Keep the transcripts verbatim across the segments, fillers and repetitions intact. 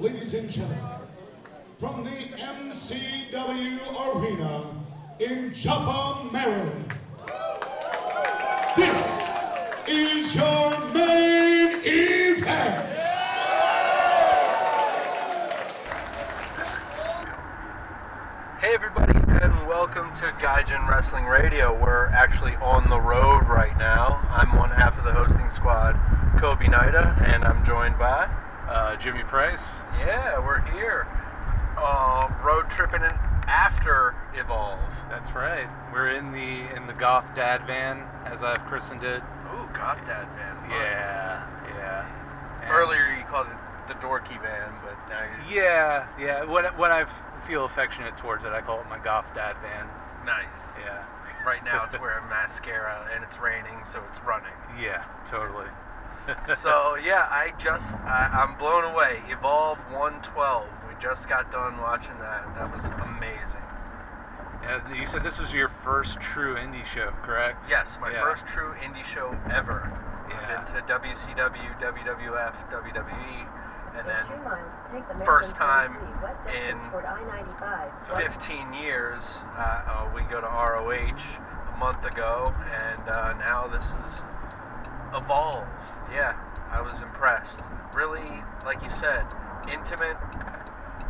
Ladies and gentlemen, from the M C W Arena in Joppa, Maryland, this is your main event. Hey everybody, and welcome to Gaijin Wrestling Radio. We're actually on the road right now. I'm one half of the hosting squad, Kobe Nida, and I'm joined by... Uh, Jimmy Price. Yeah, we're here. Uh, road tripping in after Evolve. That's right. We're in the in the Goth Dad Van, as I've christened it. Ooh, Goth Dad Van. Nice. Yeah, yeah. And earlier you called it the Dorky Van, but now you're... Yeah, yeah. When, when I feel affectionate towards it, I call it my Goth Dad Van. Nice. Yeah. Right now it's wearing mascara and it's raining, so it's running. Yeah, totally. So yeah, I just I, I'm blown away. Evolve one twelve. We just got done watching that. That was amazing. Yeah, you said this was your first true indie show, correct? Yes, my yeah. first true indie show ever. Yeah. I've been to W C W, W W F, W W E, and then miles, first time in fifteen years. Uh, uh, we go to R O H a month ago, and uh, now this is Evolve. Yeah, I was impressed. Really, like you said, intimate,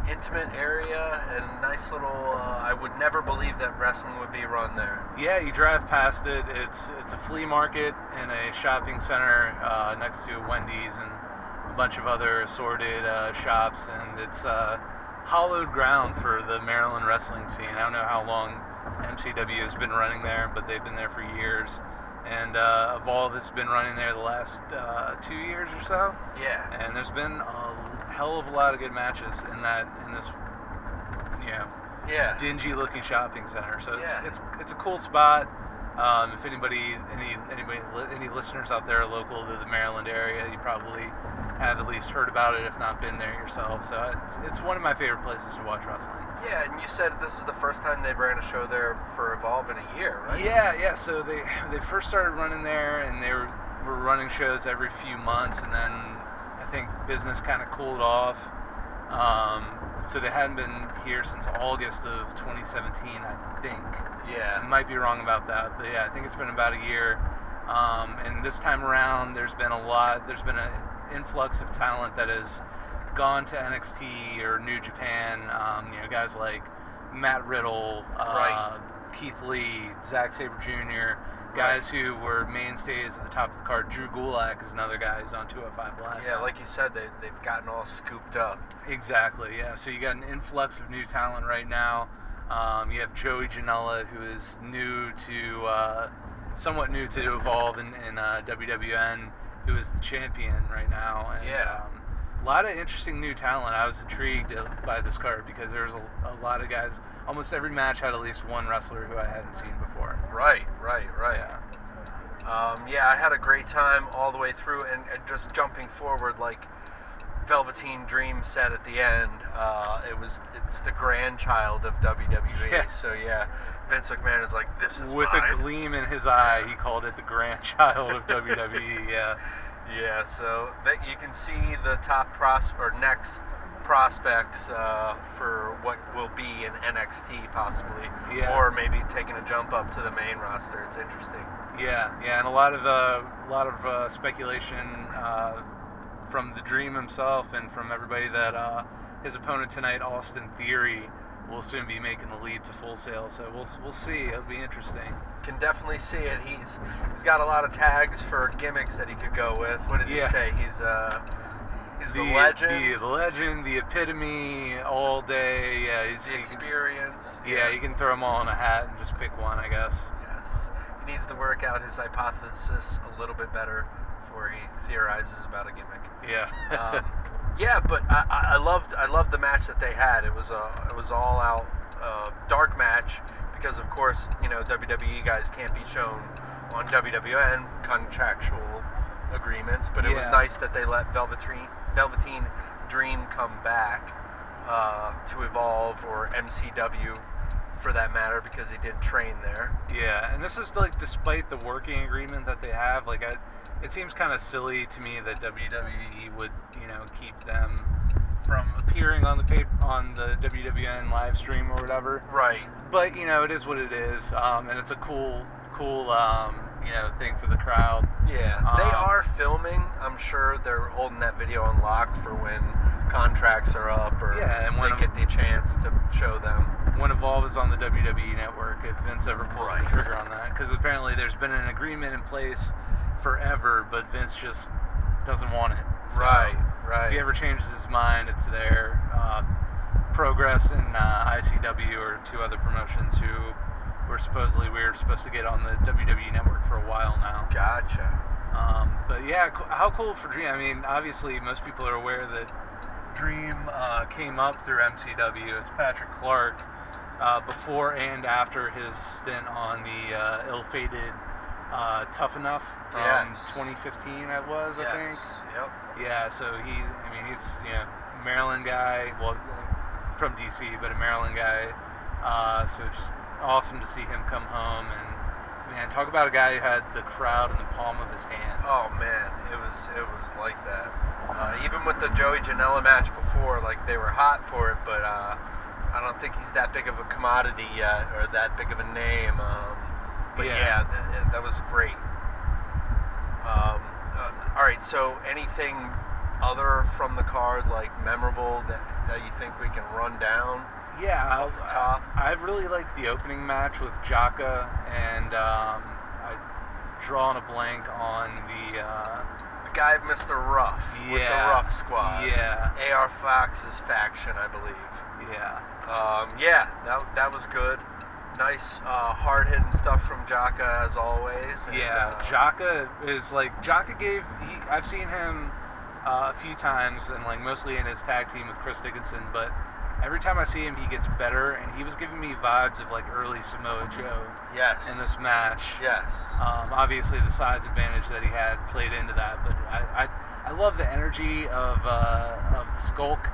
intimate area, and nice little. Uh, I would never believe that wrestling would be run there. Yeah, you drive past it. It's it's a flea market and a shopping center uh, next to Wendy's and a bunch of other assorted uh, shops, and it's uh, hallowed ground for the Maryland wrestling scene. I don't know how long M C W has been running there, but they've been there for years. And uh, Evolve has been running there the last uh, two years or so. Yeah. And there's been a hell of a lot of good matches in that in this, you know, yeah. dingy-looking shopping center. So it's yeah. it's it's a cool spot. Um, if anybody, any anybody, any listeners out there are local to the Maryland area, you probably have at least heard about it, if not been there yourself. So it's it's one of my favorite places to watch wrestling. Yeah, and you said this is the first time they've ran a show there for Evolve in a year, right? Yeah, yeah. So they they first started running there, and they were, were running shows every few months, and then I think business kind of cooled off. Um, So they hadn't been here since August of twenty seventeen, I think. Yeah. I might be wrong about that, but yeah, I think it's been about a year. Um, and this time around, there's been a lot, there's been an influx of talent that has gone to N X T or New Japan. Um, you know, guys like Matt Riddle, uh, right. Keith Lee, Zack Sabre Junior, guys right. who were mainstays at the top of the card. Drew Gulak is another guy who's on two oh five Live. Yeah, like you said, they, they've gotten all scooped up. Exactly, yeah. So you got an influx of new talent right now. Um, you have Joey Janela, who is new to, uh, somewhat new to Evolve in, in uh, W W N, who is the champion right now. And, yeah. Um, a lot of interesting new talent. I was intrigued by this card because there was a, a lot of guys. Almost every match had at least one wrestler who I hadn't seen before. Right, right, right. Yeah, um, yeah I had a great time all the way through, and, and just jumping forward, like Velveteen Dream said at the end, uh, it was it's the grandchild of W W E. Yeah. So yeah, Vince McMahon is like, this is with mine. A gleam in his eye, he called it the grandchild of W W E. Yeah. Yeah, so that you can see the top pros or next prospects uh, for what will be in N X T possibly, yeah. or maybe taking a jump up to the main roster. It's interesting. Yeah, yeah, and a lot of uh, a lot of uh, speculation uh, from the Dream himself and from everybody that uh, his opponent tonight, Austin Theory, will soon be making the leap to Full Sail, so we'll we'll see. It'll be interesting. Can definitely see it. He's he's got a lot of tags for gimmicks that he could go with. What did yeah. he say? He's uh he's the, the legend, the legend, the epitome, all day. Yeah, he's the experience. He can, yeah, you can throw them all in a hat and just pick one, I guess. Yes, he needs to work out his hypothesis a little bit better before he theorizes about a gimmick. Yeah. Um, Yeah, but I, I loved I loved the match that they had. It was a it was all out uh, dark match because of course you know W W E guys can't be shown on W W N contractual agreements. But it yeah. was nice that they let Velveteen Velveteen Dream come back uh, to Evolve or M C W for that matter because he did train there. Yeah, and this is like despite the working agreement that they have, like I. It seems kind of silly to me that W W E would, you know, keep them from appearing on the pay- on the W W N live stream or whatever. Right. But, you know, it is what it is, um, and it's a cool, cool, um, you know, thing for the crowd. Yeah, um, they are filming. I'm sure they're holding that video unlocked for when contracts are up or yeah, and when they get the chance to show them. When Evolve is on the W W E network, if Vince ever pulls right. the trigger on that. Because apparently there's been an agreement in place forever, but Vince just doesn't want it. So right, right. If he ever changes his mind, it's there. Uh, Progress and uh, I C W are two other promotions who were supposedly we were supposed to get on the W W E network for a while now. Gotcha. Um, but yeah, how cool for Dream. I mean, obviously most people are aware that Dream uh, came up through M C W. It's Patrick Clark uh, before and after his stint on the uh, ill-fated uh, Tough Enough from yes. twenty fifteen. That was, yes. I think. Yep. Yeah. So he, I mean, he's you know Maryland guy. Well. From D C, but a Maryland guy, uh, so just awesome to see him come home. And man, talk about a guy who had the crowd in the palm of his hand. Oh man, it was it was like that. Uh, even with the Joey Janela match before, like they were hot for it, but uh, I don't think he's that big of a commodity yet, or that big of a name. Um, but yeah, yeah that, that was great. Um, uh, all right, so anything other from the card, like memorable that, that you think we can run down? Yeah, off the top. I, I really liked the opening match with Jaka, and um, I draw on a blank on the uh, the guy Mister Rough yeah, with the Rough Squad. Yeah, A R. Fox's faction, I believe. Yeah, um, yeah, that that was good. Nice uh, hard hitting stuff from Jaka as always. And, yeah, uh, Jaka is like Jaka gave. He, I've seen him. Uh, a few times, and like mostly in his tag team with Chris Dickinson, but every time I see him, he gets better, and he was giving me vibes of like early Samoa Joe. Yes. In this match. Yes. Um, obviously, the size advantage that he had played into that, but I I, I love the energy of uh, of Skulk.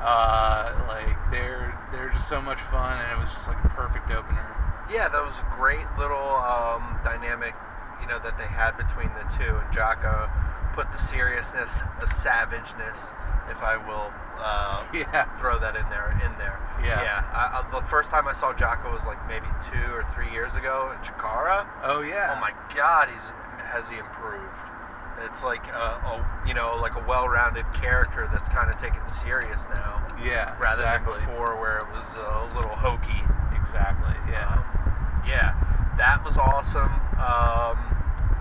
Uh, like they're they're just so much fun, and it was just like a perfect opener. Yeah, that was a great little um, dynamic, you know, that they had between the two, and Jaka put the seriousness, the savageness, if I will, uh, yeah. throw that in there. In there, yeah. yeah. I, I, the first time I saw Jaka was like maybe two or three years ago in Chikara. Oh yeah. Oh my God, he's has he improved? It's like a, a you know like a well-rounded character that's kind of taken serious now. Yeah. Rather exactly. than before, where it was a little hokey. Exactly. Yeah. Um, yeah. That was awesome. Um,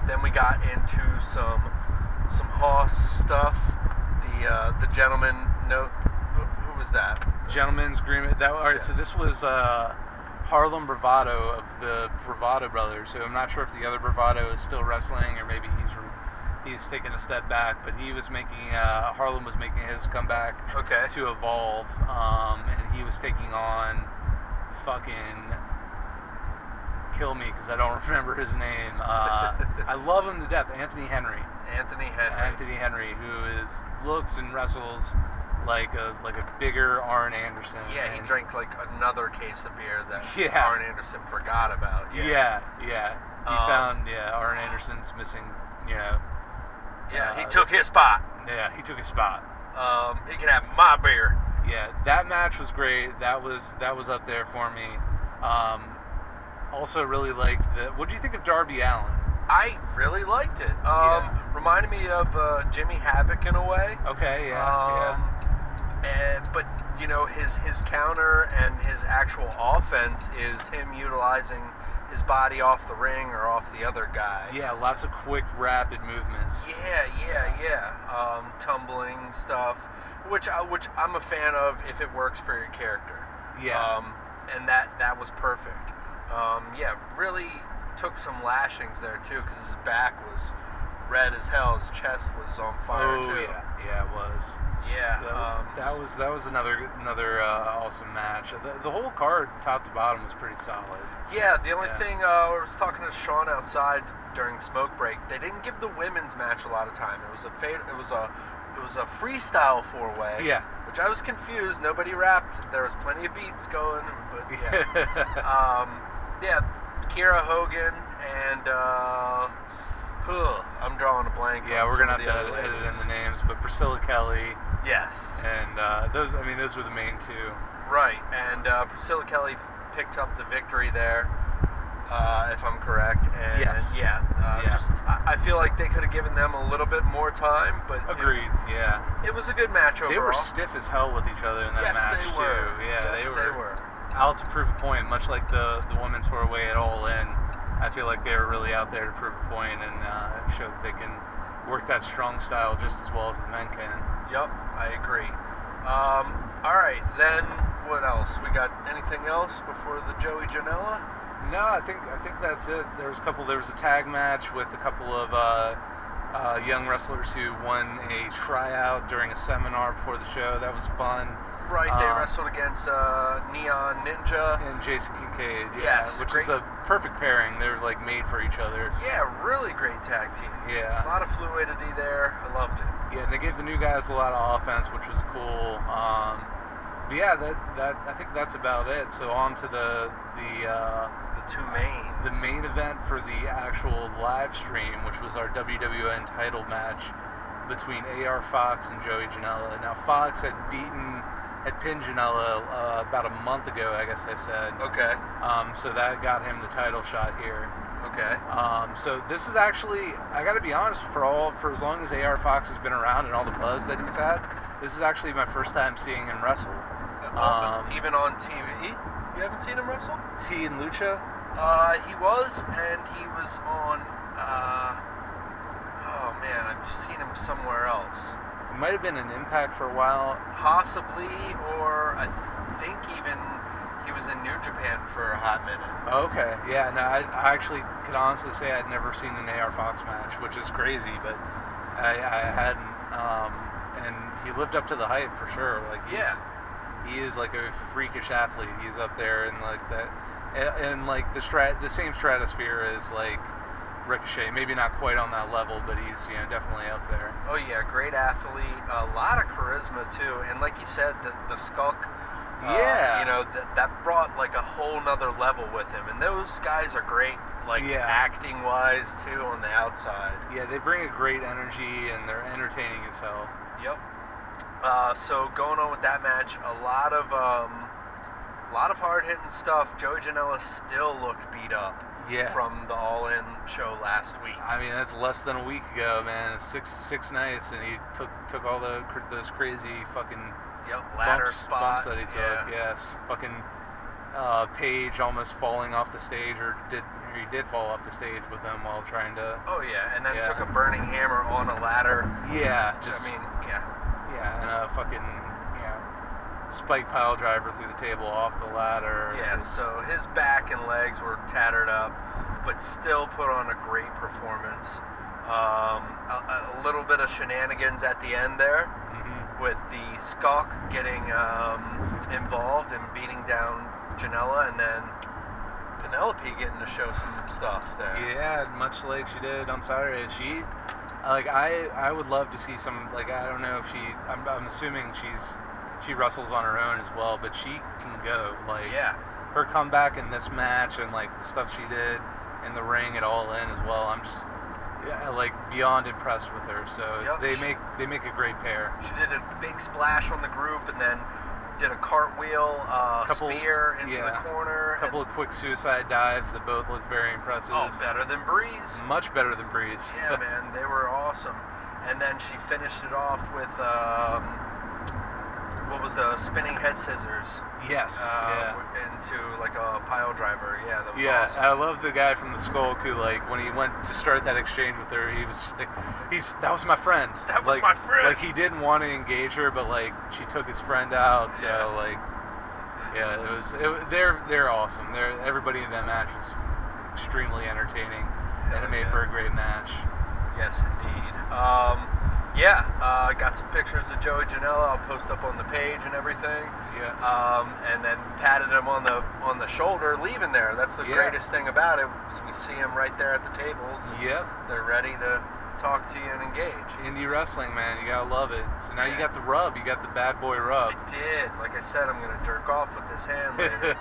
then we got into some. Some Hoss stuff. The uh, the gentleman note. Who was that? Gentleman's agreement. That all right. Yes. So this was uh, Harlem Bravado of the Bravado Brothers. So I'm not sure if the other Bravado is still wrestling or maybe he's he's taking a step back. But he was making uh, Harlem was making his comeback. Okay. To Evolve, um, and he was taking on fucking. Kill me because I don't remember his name. Uh, I love him to death. Anthony Henry. Anthony Henry. Anthony Henry, who is looks and wrestles like a like a bigger Arn Anderson. Yeah, he drank like another case of beer that yeah. Arn Anderson forgot about. Yeah, yeah. yeah. He um, found yeah Arn Anderson's missing. You know. Yeah, uh, he took his spot. Yeah, he took his spot. Um, he can have my beer. Yeah, that match was great. That was that was up there for me. Um, Also really liked the. What do you think of Darby Allin? I really liked it. Um, yeah. Reminded me of uh, Jimmy Havoc in a way. Okay, yeah, um, yeah. And but you know his his counter and his actual offense is him utilizing his body off the ring or off the other guy. Yeah, lots of quick, rapid movements. Yeah, yeah, yeah. Um, tumbling stuff, which I, which I'm a fan of if it works for your character. Yeah. Um, and that that was perfect. Um, yeah, really took some lashings there, too, because his back was red as hell. His chest was on fire, oh, too. Oh, yeah. Yeah, it was. Yeah. The, um, that was that was another another uh, awesome match. The, the whole card, top to bottom, was pretty solid. Yeah, the only yeah. thing, uh, I was talking to Sean outside during smoke break, they didn't give the women's match a lot of time. It was a fade, it was a It was a freestyle four-way. Yeah. Which I was confused. Nobody rapped. There was plenty of beats going, but yeah. um... Yeah, Kiera Hogan and, uh, huh, I'm drawing a blank. Yeah, on we're going to have to edit in the names, but Priscilla Kelly. Yes. And uh, those, I mean, those were the main two. Right. And uh, Priscilla Kelly picked up the victory there, uh, if I'm correct. And, yes. And yeah. Uh, yeah. Just, I feel like they could have given them a little bit more time, but agreed. It, yeah. It was a good match overall. They were stiff as hell with each other in that yes, match they were. too. Yeah, yes, they were. Yes, they were. Out to prove a point, much like the the women's four-way at All-In. I feel like they were really out there to prove a point and uh, show that they can work that strong style just as well as the men can. Yep, I agree. Um, all right, then what else? We got anything else before the Joey Janela? No, I think I think that's it. There was a couple. There was a tag match with a couple of uh, uh, young wrestlers who won a tryout during a seminar before the show. That was fun. Right, they um, wrestled against uh, Neon Ninja and Jason Kincaid. Yeah, yes, which great. is a perfect pairing. They're like made for each other. Yeah, really great tag team. Yeah, a lot of fluidity there. I loved it. Yeah, and they gave the new guys a lot of offense, which was cool. Um, but yeah, that that I think that's about it. So on to the the uh, the two main the main event for the actual live stream, which was our W W N title match between A R. Fox and Joey Janela. Now Fox had beaten. Had pinned Janela uh, about a month ago, I guess they said. Okay. Um, so that got him the title shot here. Okay. Um, so this is actually, I got to be honest, for all for as long as A R. Fox has been around and all the buzz that he's had, this is actually my first time seeing him wrestle. Um, Even on T V? You haven't seen him wrestle? Is he in Lucha? Uh, he was, and he was on, uh, oh man, I've seen him somewhere else. It might have been an Impact for a while. Possibly, or I think even he was in New Japan for a hot minute. Okay, yeah. No, I, I actually could honestly say I'd never seen an A R. Fox match, which is crazy, but I, I hadn't. Um, and he lived up to the hype for sure. Like he's, yeah. He is like a freakish athlete. He's up there in like that, and like the strat, the same stratosphere as like Ricochet, maybe not quite on that level, but he's, you know, definitely up there. Oh yeah, great athlete, a lot of charisma too, and like you said, the, the skulk, yeah, uh, you know, th- that brought like a whole nother level with him, and those guys are great, like yeah. acting wise too on the outside. Yeah, they bring a great energy and they're entertaining as hell. Yep. Uh, so going on with that match, a lot of um, a lot of hard hitting stuff. Joey Janela still looked beat up. Yeah. From the All-In show last week. I mean, that's less than a week ago, man. Six six nights, and he took took all the those crazy fucking yep, ladder bumps, spot. bumps that he took. Yeah. Yes, fucking uh, Paige almost falling off the stage, or did or he did fall off the stage with him while trying to. Oh yeah, and then yeah. took a burning hammer on a ladder. Yeah, just I mean, yeah, yeah, and a fucking. Spike pile driver through the table off the ladder. Yeah, his, so his back and legs were tattered up, but still put on a great performance. Um, a, a little bit of shenanigans at the end there, mm-hmm. with the Skulk getting um, involved and beating down Janela, and then Penelope getting to show some stuff there. Yeah, much like she did on Saturday. She, like, I, I would love to see some. Like, I don't know if she. I'm, I'm assuming she's. She wrestles on her own as well, but she can go. Like, yeah. Her comeback in this match and, like, the stuff she did in the ring at All-In as well, I'm just, yeah, like, beyond impressed with her. So yep. they make they make a great pair. She did a big splash on the group and then did a cartwheel uh, couple, spear into yeah, the corner. A couple of quick suicide dives that both looked very impressive. Oh, better than Breeze. Much better than Breeze. Yeah, man, they were awesome. And then she finished it off with... Um, What was the spinning head scissors? Yes. Uh, yeah. Into like a pile driver. Yeah, that was yeah, awesome. Yeah, I love the guy from the Skulk who, like, when he went to start that exchange with her, he was like, he's, that was my friend. That was like, my friend. Like, he didn't want to engage her, but, like, she took his friend out. So, yeah. like, yeah, it was, it, they're they're awesome. They're, everybody in that match was extremely entertaining, yeah, and it made yeah. for a great match. Yes, indeed. Um,. Yeah, I uh, got some pictures of Joey Janela. I'll post up on the page and everything. Yeah. Um, and then patted him on the on the shoulder, leaving there. That's the yeah. greatest thing about it. Is we see him right there at the tables. Yep. They're ready to talk to you and engage. Indie wrestling, man. You gotta love it. So now yeah. you got the rub. You got the bad boy rub. I did. Like I said, I'm gonna jerk off with this hand later.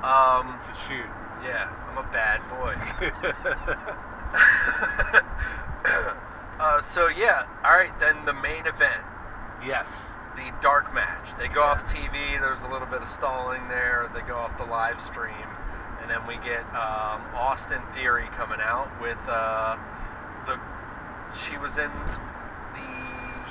um, it's a shoot. Yeah, I'm a bad boy. Uh, so yeah, all right. Then the main event. Yes. The dark match. They go yeah. off T V. There's a little bit of stalling there. They go off the live stream. And then we get um, Austin Theory coming out with uh, the... She was in the...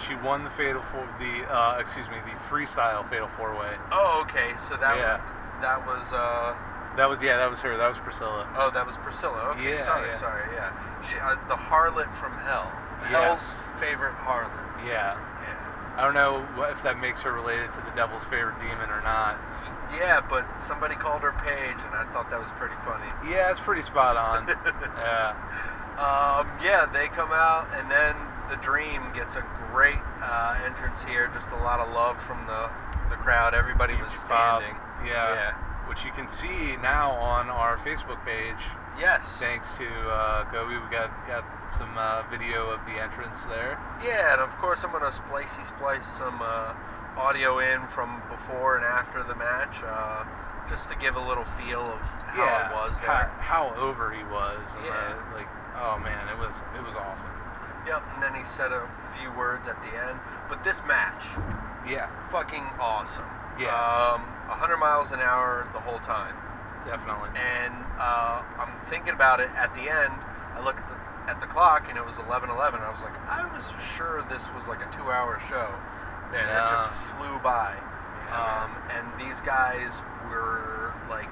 She won the Fatal Four... The, uh, excuse me, the Freestyle Fatal Four-Way. Oh, okay. So that, yeah. was, that was... Uh, That was, yeah, that was her. That was Priscilla. Oh, that was Priscilla. Okay, yeah, sorry, yeah. sorry, yeah. She, uh, the harlot from hell. Hell's yes. favorite harlot. Yeah. Yeah. I don't know if that makes her related to the devil's favorite demon or not. Yeah, but somebody called her Paige, and I thought that was pretty funny. Yeah, it's pretty spot on. yeah. Um, yeah, they come out, and then the Dream gets a great uh, entrance here. Just a lot of love from the, the crowd. Everybody Beach was standing. Bob. Yeah. Yeah. Which you can see now on our Facebook page. Yes. Thanks to uh, Kobe, we got got some uh, video of the entrance there. Yeah, and of course I'm gonna splicey splice some uh, audio in from before and after the match, uh, just to give a little feel of how yeah, it was there, how, how over he was, and yeah. the, like oh man, it was it was awesome. Yep, and then he said a few words at the end, but this match, yeah, fucking awesome. Yeah. Um, one hundred miles an hour the whole time. Definitely. And uh, I'm thinking about it at the end. I look at the at the clock and it was eleven eleven. I was like, I was sure this was like a two-hour show. Man, yeah. It just flew by. Yeah. Um, and these guys were like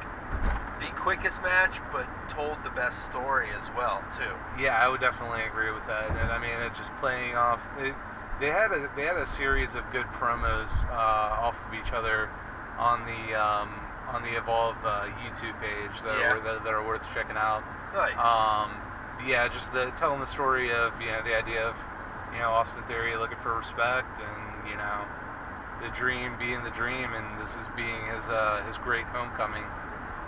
the quickest match, but told the best story as well too. Yeah, I would definitely agree with that. And I mean, it's just playing off. It, they had a they had a series of good promos uh, off of each other on the um, on the Evolve uh, YouTube page that yeah. are that, that are worth checking out. Nice. Um, yeah, just the telling the story of you know the idea of you know Austin Theory looking for respect and you know the Dream being the Dream and this is being his uh, his great homecoming.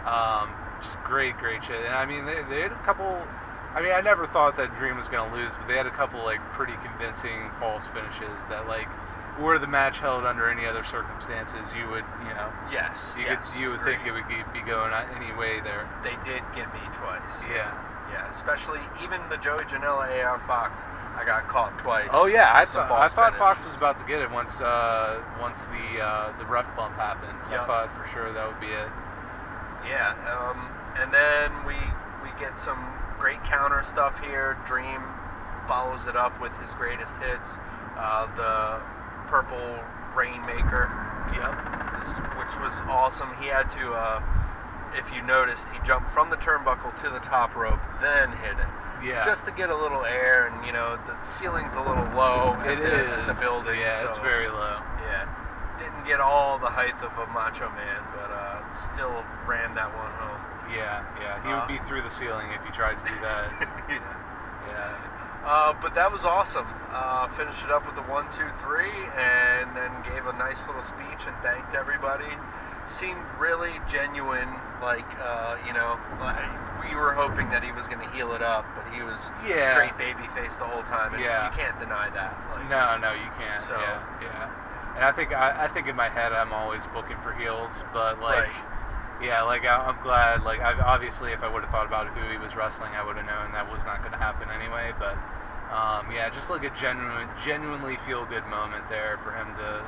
Um, just great great shit. And I mean they they had a couple. I mean, I never thought that Dream was going to lose, but they had a couple, like, pretty convincing false finishes that, like, were the match held under any other circumstances, you would, you know... Yes, You, yes, could, you would agree. think it would be going any way there. They did get me twice. Yeah. Yeah, especially even the Joey Janela A R Fox, I got caught twice. Oh, yeah, I, thought, I thought Fox was about to get it once uh, once the uh, the ref bump happened. Yep. I thought for sure that would be it. Yeah, um, and then we we get some... Great counter stuff here. Dream follows it up with his greatest hits. Uh, the purple Rainmaker. Yep. Which was awesome. He had to, uh, if you noticed, he jumped from the turnbuckle to the top rope, then hit it. Yeah. Just to get a little air, and you know the ceiling's a little low. It at the, is. At the building. Yeah, so, it's very low. Yeah. Didn't get all the height of a Macho Man, but uh, still ran that one home. Yeah, yeah. He would uh, be through the ceiling if he tried to do that. yeah. yeah. Uh, but that was awesome. Uh, finished it up with the one, two, three, and then gave a nice little speech and thanked everybody. Seemed really genuine, like, uh, you know, like we were hoping that he was going to heal it up, but he was yeah. straight babyface the whole time. And yeah. you can't deny that. Like, no, no, you can't. So, yeah, yeah. And I think, I, I think in my head I'm always booking for heels, but, like... like Yeah, like, I'm glad, like, I've, obviously if I would have thought about who he was wrestling, I would have known that was not going to happen anyway, but, um, yeah, just, like, a genuine, genuinely feel-good moment there for him to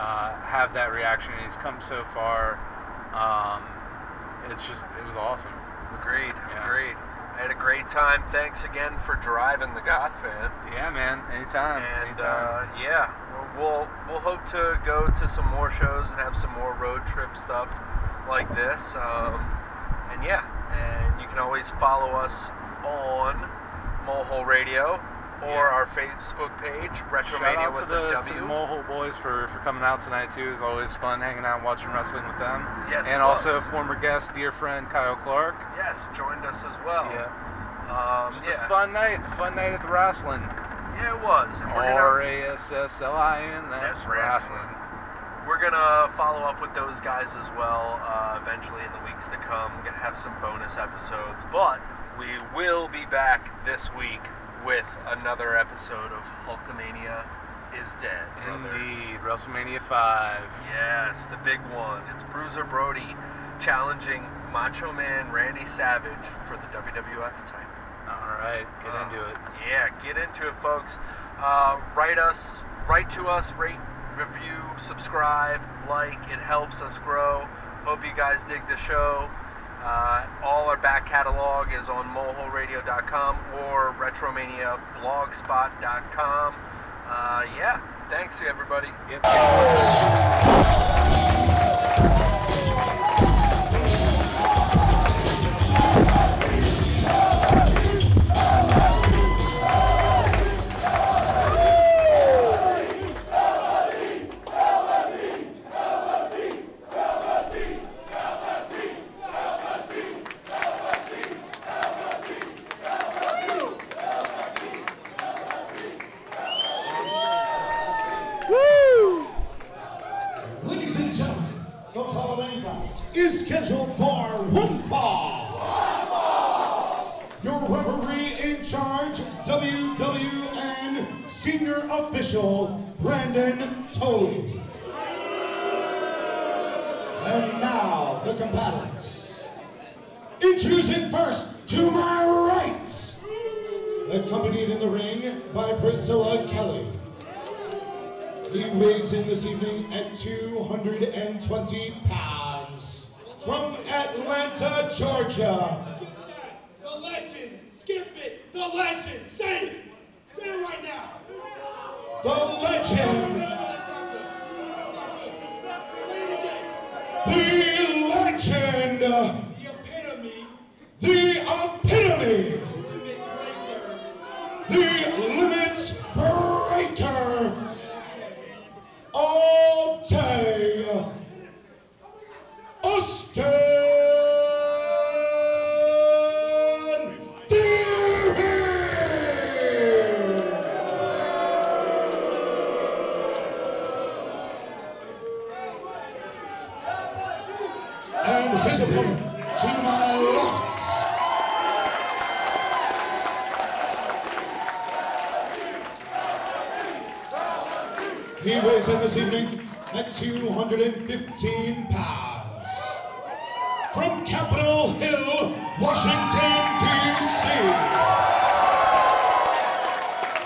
uh, have that reaction, and he's come so far, um, it's just, it was awesome. Agreed, yeah. agreed. I had a great time. Thanks again for driving the Goth Fan. Yeah, man, anytime, and, anytime. Uh, yeah, we'll, we'll hope to go to some more shows and have some more road trip stuff like this, um, and yeah, and you can always follow us on Molehole Radio or yeah. our Facebook page, Retromania with the, the W. Shout out to the Molehole boys for, for coming out tonight too. It's always fun hanging out, watching wrestling with them. Yes, and also was. former guest, dear friend Kyle Clark. Yes, joined us as well. Yeah, um, just yeah. a fun night, fun night at the wrestling. Yeah, it was. R A S S L I N. That's wrestling. We're going to follow up with those guys as well uh, eventually in the weeks to come. We're going to have some bonus episodes. But we will be back this week with another episode of Hulkamania is Dead. Brother. Indeed. WrestleMania five. Yes, the big one. It's Bruiser Brody challenging Macho Man Randy Savage for the W W F title. All right. Get uh, into it. Yeah, get into it, folks. Uh, write us. Write to us. Rate. review, subscribe, like. It helps us grow. Hope you guys dig the show. Uh, all our back catalog is on molehole radio dot com or retromania blogspot dot com. Uh, yeah, thanks everybody. Yep. Is scheduled for one fall. One fall. Your referee in charge, W W N senior official Brandon Tolley. And now the combatants. Introducing first to my right, accompanied in the ring by Priscilla Kelly. He weighs in this evening at two hundred twenty pounds. From Atlanta, Georgia. The legend, skip it. The legend, say it. Say it right now. The legend. The legend. The epitome. The epitome. The limit breaker. All day. Austin Theory! And his opponent to my left. He weighs in this evening at two hundred fifteen pounds. From Capitol Hill, Washington, D C,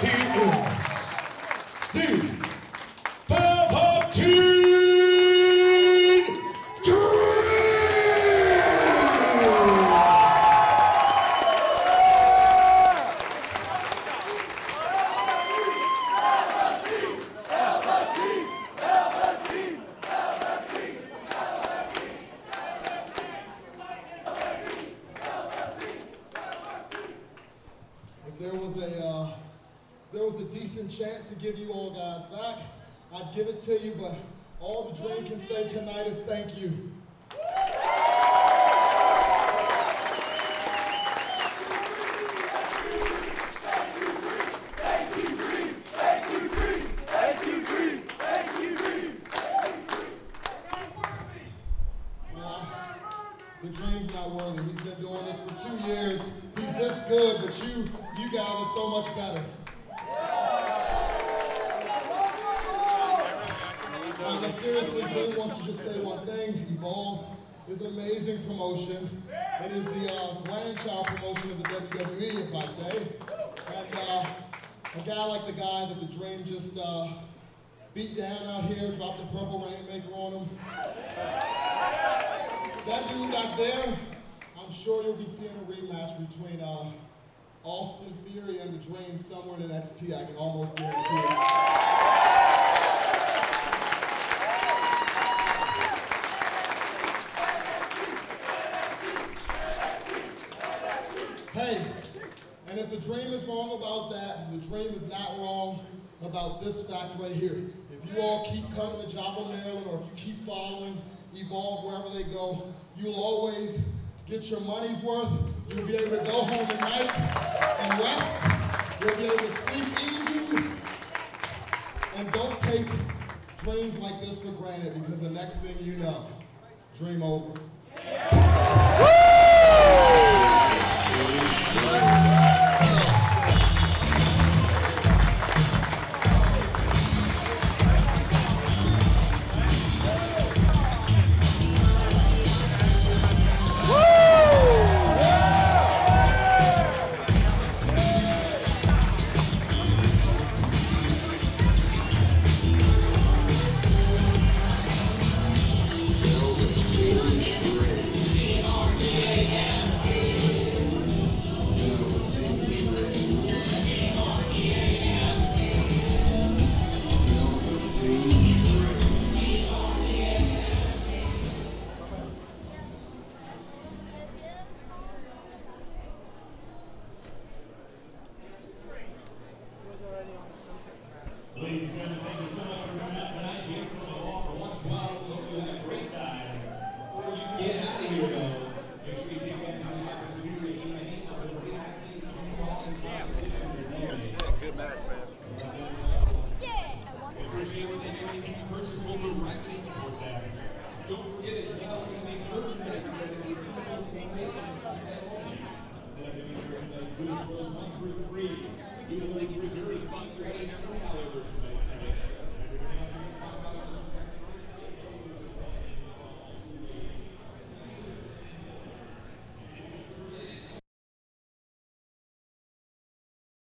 he is the Velveteen Dream! Chant to give you all guys back. I'd give it to you, but all the Dream can say tonight is thank you. Thank you, Dream. Thank you, Dream. Thank you, Dream. Thank you, Dream. Thank you, Dream. Nah, the Dream's not worthy. He's been doing this for two years. He's this good, but you, you guys are so much better. But seriously, Dream wants to just say one thing. Evolve is an amazing promotion. It is the uh, grandchild promotion of the W W E, if I say. And uh, a guy like the guy that the Dream just uh, beat down out here, dropped the purple rainmaker on him. That dude back there, I'm sure you'll be seeing a rematch between uh, Austin Theory and the Dream somewhere in N X T, I can almost guarantee it. Hey, and if the Dream is wrong about that, the Dream is not wrong about this fact right here. If you all keep coming to Joppa, Maryland, or if you keep following Evolve wherever they go, you'll always get your money's worth. You'll be able to go home at night and rest. You'll be able to sleep easy. And don't take dreams like this for granted, because the next thing you know, dream over. Thank you.